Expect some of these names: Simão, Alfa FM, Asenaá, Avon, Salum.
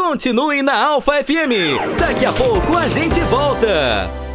Continue na Alfa FM. Daqui a pouco a gente volta.